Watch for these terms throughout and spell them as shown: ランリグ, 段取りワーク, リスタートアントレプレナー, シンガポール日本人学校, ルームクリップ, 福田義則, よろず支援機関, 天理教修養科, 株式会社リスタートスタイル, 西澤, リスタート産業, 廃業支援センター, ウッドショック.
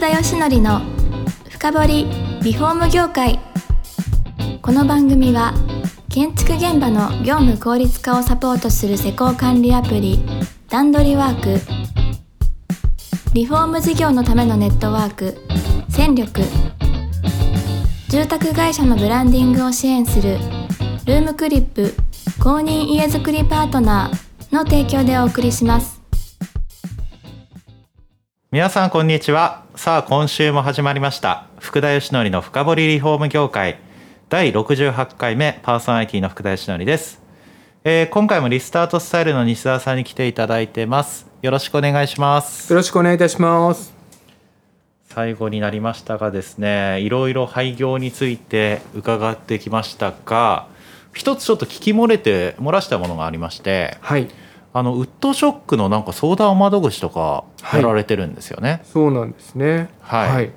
田義則の深掘りリフォーム業界。この番組は建築現場の業務効率化をサポートする施工管理アプリ段取りワーク、リフォーム事業のためのネットワーク戦力、住宅会社のブランディングを支援するルームクリップ公認家づくりパートナーの提供でお送りします。皆さんこんにちは。さあ今週も始まりました福田義則の深掘りリフォーム業界第68回目パーソナリティの福田義則です、今回もリスタートスタイルの西澤さんに来ていただいてます。よろしくお願いします。よろしくお願いいたします。最後になりましたがですね、いろいろ廃業について伺ってきましたが、一つちょっと聞き漏らしたものがありまして、はい、ウッドショックのなんか相談窓口とかやられてるんですよね。はい、そうなんですね。はい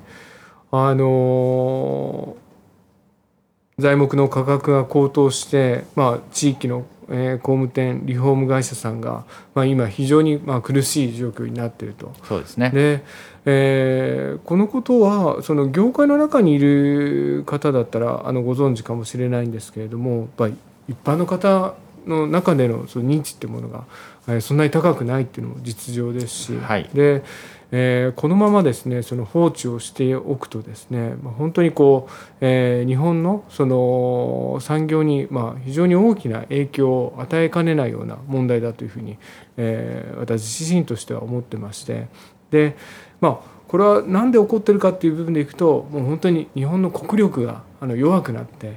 はい、材木の価格が高騰して、地域の、工務店リフォーム会社さんが、今非常に、苦しい状況になっていると。そうですね。で、このことはその業界の中にいる方だったらご存知かもしれないんですけれども、やっぱり一般の方の中での認知ってものがそんなに高くないっていうのも実情ですし、はい、で、このままですねその放置をしておくとですね、本当にこう、日本のその産業に非常に大きな影響を与えかねないような問題だというふうに、私自身としては思ってまして、で、これは何で起こってるかっていう部分でいくと、もう本当に日本の国力が弱くなって、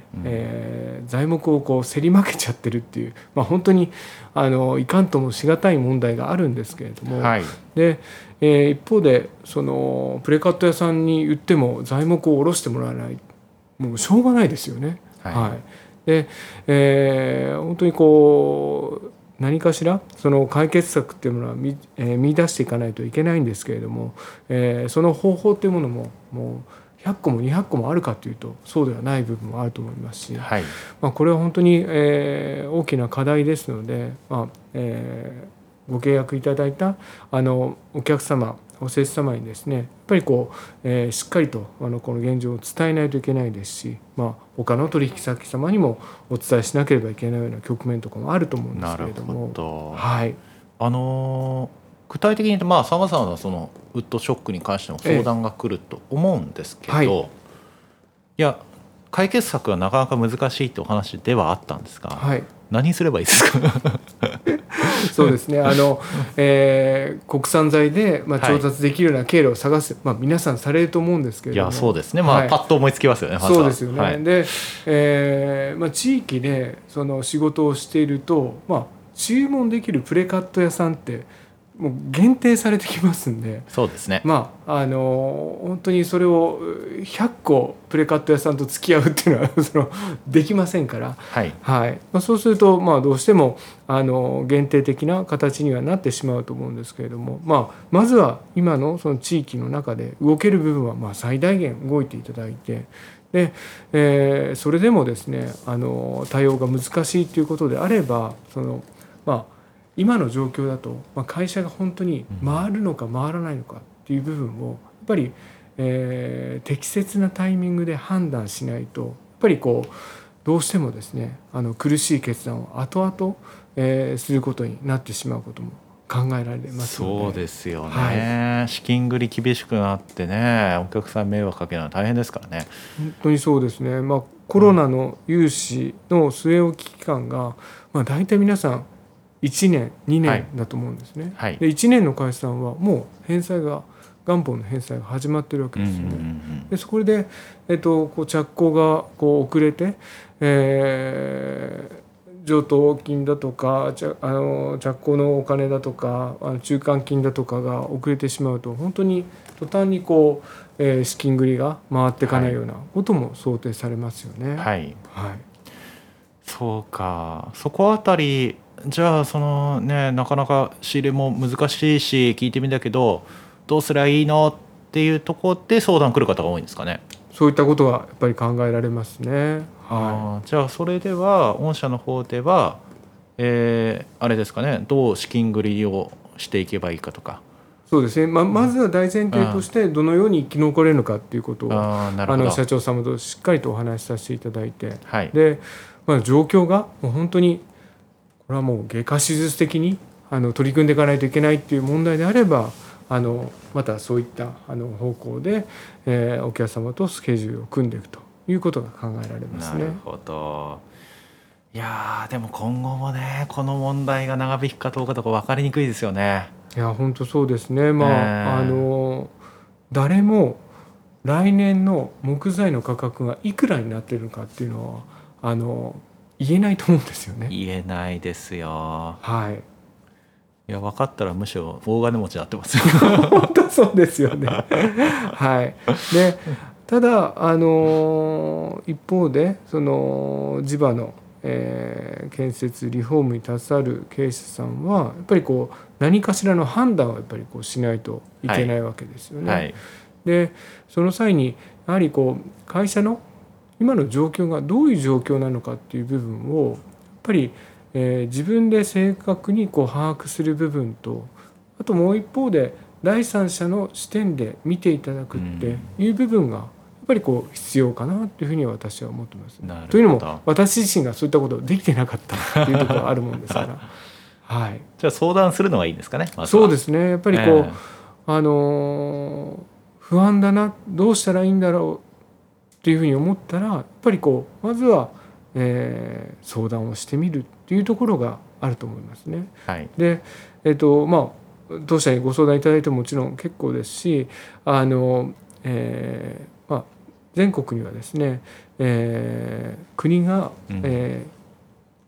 材木をこう競り負けちゃってるっていう、本当にいかんともしがたい問題があるんですけれども、はい、で、一方でそのプレカット屋さんに言っても材木を卸してもらえない、もうしょうがないですよね。はいはい、で、本当にこう何かしらその解決策っていうものは 見出していかないといけないんですけれども、その方法っていうものももう100個も200個もあるかというとそうではない部分もあると思いますし、はい、これは本当に、大きな課題ですので、ご契約いただいたお客様お施主様にですね、やっぱりこう、しっかりとこの現状を伝えないといけないですし、他の取引先様にもお伝えしなければいけないような局面とかもあると思うんですけれども。なるほど。はい、具体的に言うと、さまざまなそのウッドショックに関しての相談が来ると思うんですけど、はい、いや解決策はなかなか難しいというお話ではあったんですが、はい、何すればいいですか？そうですね、国産材で、調達できるような経路を探す、皆さんされると思うんですけれども。いやそうですね、はい、パッと思いつきますよね。まずはそうですよね。はい、で、地域でその仕事をしていると、注文できるプレカット屋さんってもう限定されてきますんで。そうですね、本当にそれを100個プレカット屋さんと付き合うっていうのはできませんから、はいはい、そうするとどうしても限定的な形にはなってしまうと思うんですけれども、まずは今のその地域の中で動ける部分は最大限動いていただいて、で、それでもですね対応が難しいということであれば、その今の状況だと、会社が本当に回るのか回らないのかっていう部分をやっぱり、適切なタイミングで判断しないと、やっぱりこうどうしてもですね苦しい決断を後々、することになってしまうことも考えられますので。そうですよね。はい、資金繰り厳しくなってね、お客さん迷惑かけるのは大変ですからね。本当にそうですね。コロナの融資の据え置き期間が、大体皆さん1年2年だと思うんですね。はいはい、で1年の会社さんはもう元本の返済が始まってるわけですよね。でそこで、こう着工がこう遅れて、譲渡金だとか着工のお金だとか中間金だとかが遅れてしまうと、本当に途端にこう、資金繰りが回っていかないようなことも想定されますよね。はいはい、そうか。そこあたりじゃあそのね、なかなか仕入れも難しいし聞いてみたけどどうすりゃいいのっていうところで相談来る方が多いんですかね。そういったことはやっぱり考えられますね。はい。じゃあそれでは御社の方では、あれですかね、どう資金繰りをしていけばいいかとか、そうですね、まずは大前提としてどのように生き残れるのかということを社長様としっかりとお話しさせていただいて、はい、で状況がもう本当にこれはもう外科手術的に取り組んでいかないといけないという問題であればまたそういった方向で、お客様とスケジュールを組んでいくということが考えられますね。なるほど。いやでも今後もねこの問題が長引くかどうかとか分かりにくいですよね。いや本当そうですね、誰も来年の木材の価格がいくらになっているのかっていうのは言えないと思うんですよね。言えないですよ。はい、いや分かったらむしろ大金持ちになってますよ本当そうですよねはい、でただ一方でその地場の、建設リフォームに携わる経営者さんはやっぱりこう何かしらの判断をやっぱりこうしないといけないわけですよね、はいはい、でその際にやはりこう会社の今の状況がどういう状況なのかっていう部分をやっぱり自分で正確にこう把握する部分と、あともう一方で第三者の視点で見ていただくっていう部分がやっぱりこう必要かなというふうに私は思ってます。というのも私自身がそういったことをできてなかったというところがあるもんですからはい、じゃあ相談するのがいいんですかね、まずは。そうですね、やっぱりこう、不安だな、どうしたらいいんだろうというふうに思ったらやっぱりこうまずは、相談をしてみるというところがあると思いますね、はい、で当社にご相談いただいてももちろん結構ですし全国にはですね、国が、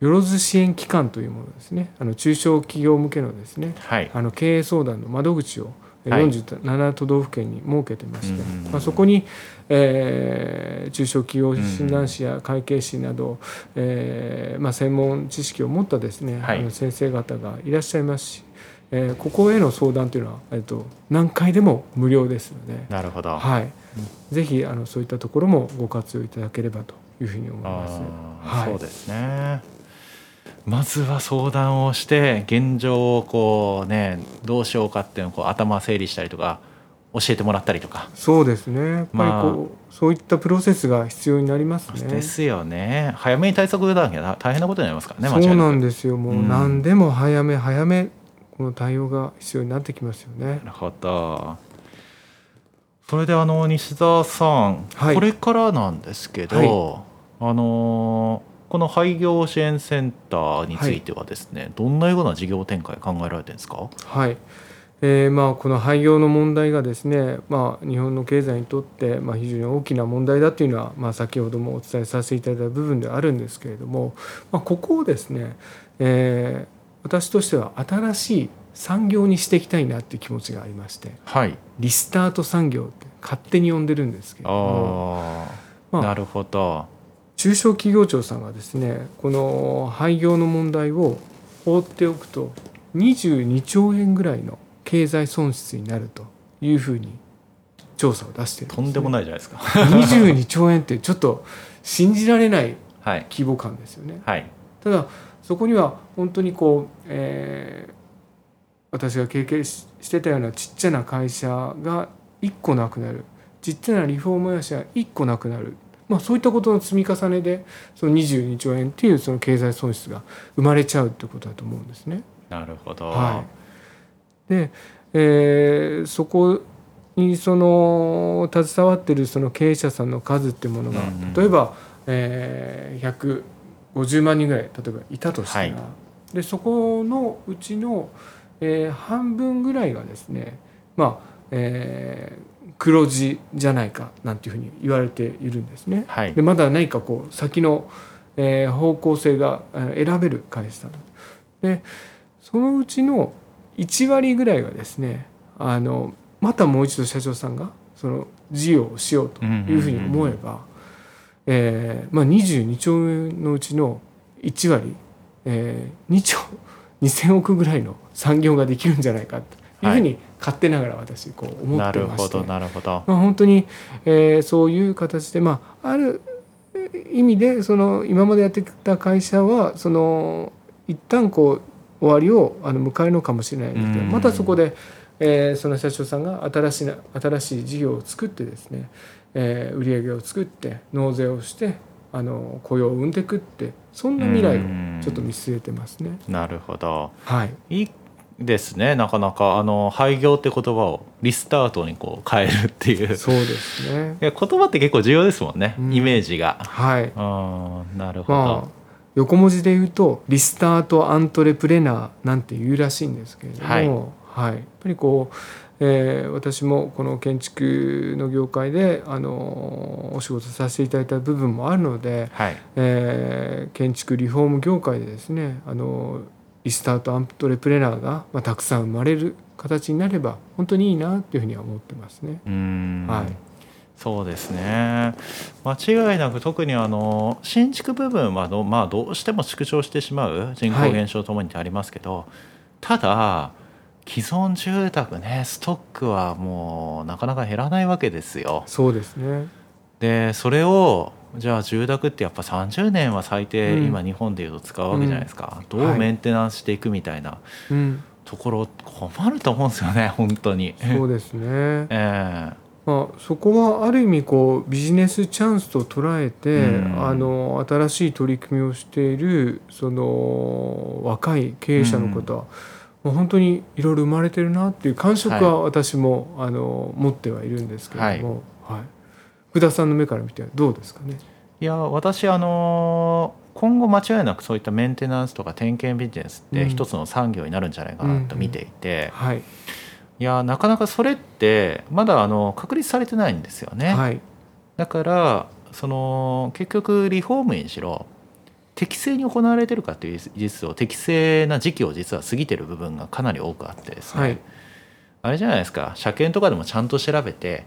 よろず支援機関というものですね、中小企業向けのですね、はい、経営相談の窓口を47都道府県に設けてまして、はい、そこに、中小企業診断士や会計士など、専門知識を持ったですね、はい、先生方がいらっしゃいますし、ここへの相談というのは、何回でも無料ですので、なるほど、はい、ぜひそういったところもご活用いただければというふうに思います、はい、そうですね。まずは相談をして現状をこう、ね、どうしようかっていうのをこう頭整理したりとか教えてもらったりとか。そうですね、やっぱりそういったプロセスが必要になりますね。ですよね。早めに対策だけど大変なことになりますからね。間違いなく。そうなんですよ。もう何でも早めこの対応が必要になってきますよね。なるほど。それで西澤さん、はい、これからなんですけど、はい、この廃業支援センターについてはですね、はい、どんなような事業展開考えられてるんですか。はい、この廃業の問題がですね、日本の経済にとって非常に大きな問題だというのは、先ほどもお伝えさせていただいた部分ではあるんですけれども、ここをですね、私としては新しい産業にしていきたいなという気持ちがありまして、はい、リスタート産業って勝手に呼んでるんですけれども、なるほど。中小企業庁さんがですね、この廃業の問題を放っておくと22兆円ぐらいの経済損失になるというふうに調査を出しているんですね。とんでもないじゃないですか22兆円ってちょっと信じられない規模感ですよね、はいはい、ただそこには本当にこう、私が経験してたようなちっちゃな会社が1個なくなる、ちっちゃなリフォーム会社が1個なくなる、そういったことの積み重ねでその22兆円というその経済損失が生まれちゃうということだと思うんですね。なるほど、はい、で、そこにその携わっているその経営者さんの数っていうものが、うんうん、例えば、150万人ぐらい例えばいたとしたら、はい、でそこのうちの、半分ぐらいがですね、黒字じゃないかなんていうふうに言われているんですね、はい、でまだ何かこう先の、方向性が選べる会社で、そのうちの1割ぐらいがですね、またもう一度社長さんがその事業をしようというふうに思えば、22兆円のうちの1割、2兆2000億ぐらいの産業ができるんじゃないかというふうに勝手ながら私こう思ってまして、本当に、そういう形で、ある意味でその今までやってきた会社はその一旦こう終わりを迎えるのかもしれないので、またそこでその社長さんが新しい事業を作ってですね、売り上げを作って納税をして雇用を生んでいくって、そんな未来をちょっと見据えてますね。なるほど、はい、いいですね。なかなか廃業って言葉をリスタートにこう変えるっていう、そうですね、いや言葉って結構重要ですもんね、うん、イメージが、はい、なるほど、まあ、横文字で言うとリスタートアントレプレナーなんて言うらしいんですけれども、はいはい、やっぱりこう、私もこの建築の業界でお仕事させていただいた部分もあるので、はい、建築リフォーム業界でですねリスタートアントレプレナーが、まあ、たくさん生まれる形になれば本当にいいなというふうには思ってますね。うーん、はい、そうですね、間違いなく特に新築部分はまあ、どうしても縮小してしまう人口減少ともにありますけど、はい、ただ既存住宅ね、ストックはもうなかなか減らないわけですよ。そうですね。でそれをじゃあ住宅ってやっぱ30年は最低、うん、今日本でいうと使うわけじゃないですか、うん、どうメンテナンスしていくみたいなところ、はい、困ると思うんですよね本当に。そうですね、まあ、そこはある意味こうビジネスチャンスと捉えて、うん、新しい取り組みをしているその若い経営者の方は、うん、もう本当にいろいろ生まれてるなっていう感触は私も、はい、持ってはいるんですけれども、はいはい、福田さんの目から見てどうですかね。いや私今後間違いなくそういったメンテナンスとか点検ビジネスって一つの産業になるんじゃないかなと見ていて、うんうんうん、はい、いやなかなかそれってまだ確立されてないんですよね、はい、だから結局リフォームにしろ適正に行われてるかという実を適正な時期を実は過ぎてる部分がかなり多くあってですね、はい、あれじゃないですか、車検とかでもちゃんと調べて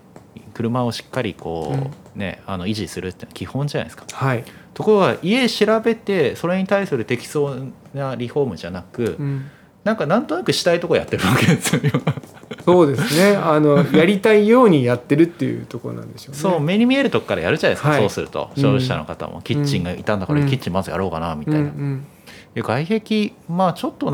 車をしっかりこう、ね、維持するって基本じゃないですか、はい、ところが家調べてそれに対する適当なリフォームじゃなく、うん、なんとなくしたいとこやってるわけですよそうですね、やりたいようにやってるっていうところなんでしょうね。そう目に見えるとこからやるじゃないですか、はい、そうすると消費者の方も、うん、キッチンがいたんだから、うん、キッチンまずやろうかなみたいな、うんうん、で外壁、まあ、ちょっと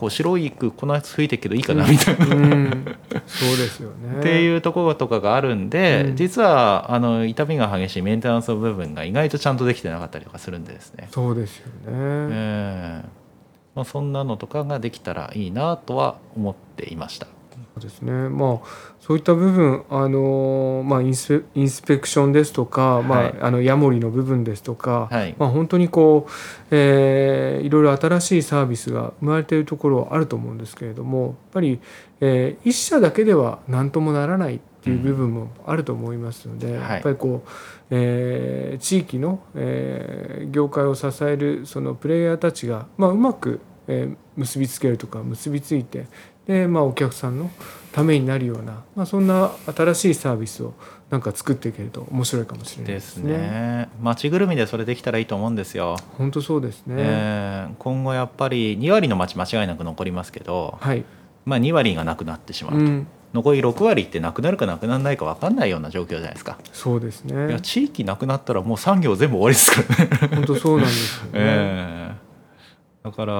こう白いこのやつ吹いてるけどいいかなみたいな、うんうん、そうですよねっていうところとかがあるんで、うん、実は傷みが激しいメンテナンスの部分が意外とちゃんとできてなかったりとかするんでですね。そうですよね、まあ、そんなのとかができたらいいなとは思っていました。そうですね、まあ、そういった部分まあ、インスペクションですとか、はい、まあ、ヤモリの部分ですとか、はい、まあ、本当にこう、いろいろ新しいサービスが生まれているところはあると思うんですけれども、やっぱり、一社だけでは何ともならないっていう部分もあると思いますので、うん、はい、やっぱりこう、地域の、業界を支えるそのプレイヤーたちが、まあ、うまく、結びつけるとか結びついてで、まあ、お客さんのためになるような、まあ、そんな新しいサービスを作っていけると面白いかもしれないですね。町ぐるみでそれできたらいいと思うんですよ。本当そうですね、今後やっぱり2割の町間違いなく残りますけど、はい、まあ、2割がなくなってしまうと、うん、残り6割ってなくなるかなくならないか分かんないような状況じゃないですか。そうですね、いや地域なくなったらもう産業全部終わりですからね本当そうなんですよね、だから、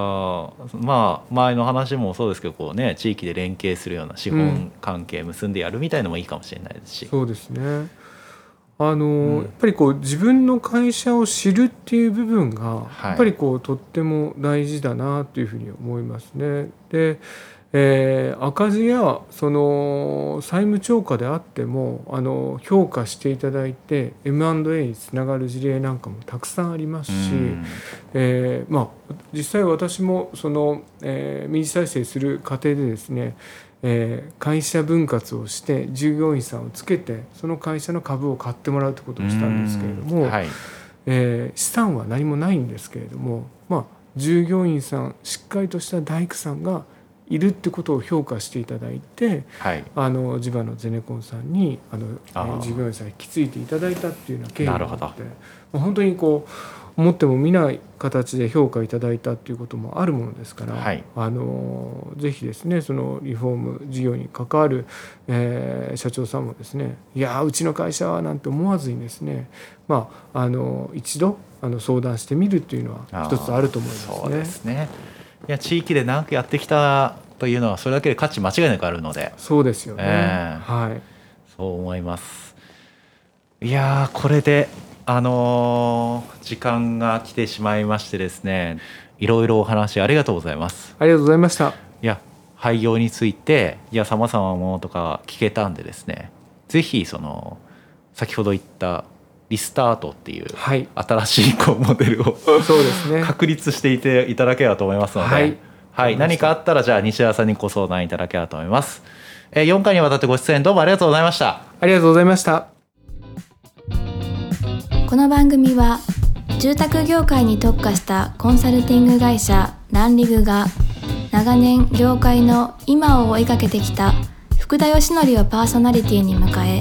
まあ、前の話もそうですけどこう、ね、地域で連携するような資本関係結んでやるみたいのもいいかもしれないですし、うん、そうですね、うん、やっぱりこう自分の会社を知るっていう部分がやっぱりこう、はい、とっても大事だなというふうに思いますね。で、赤字やその債務超過であっても評価していただいて M&A につながる事例なんかもたくさんありますし、まあ、実際私もその、民事再生する過程でですね、会社分割をして従業員さんをつけてその会社の株を買ってもらうということをしたんですけれども、はい、資産は何もないんですけれども、まあ、従業員さんしっかりとした大工さんがいるってことを評価していただいて、はい、地場のゼネコンさんに従業員さんに引き継いでいただいたっていうような経緯があって、本当にこう思っても見ない形で評価いただいたっていうこともあるものですから、はい、ぜひですねそのリフォーム事業に関わる、社長さんもですね、いやうちの会社はなんて思わずにですね、まあ、一度相談してみるっていうのは一つあると思いますね。そうですね、いや地域で長くやってきたというのはそれだけで価値間違いなくあるので、そうですよね、はい、そう思います。いやこれで時間が来てしまいましてですね、いろいろお話ありがとうございます。ありがとうございました。いや廃業についていや様々なものとか聞けたんでですね、ぜひその先ほど言ったリスタートっていう新しいモデルを、はい、そうですね、確立していていただければと思いますので、はいはい、何かあったらじゃあ西田さんにご相談いただければと思います。4回にわたってご出演どうもありがとうございました。ありがとうございました。この番組は住宅業界に特化したコンサルティング会社ランリグが長年業界の今を追いかけてきた福田義則をパーソナリティに迎え、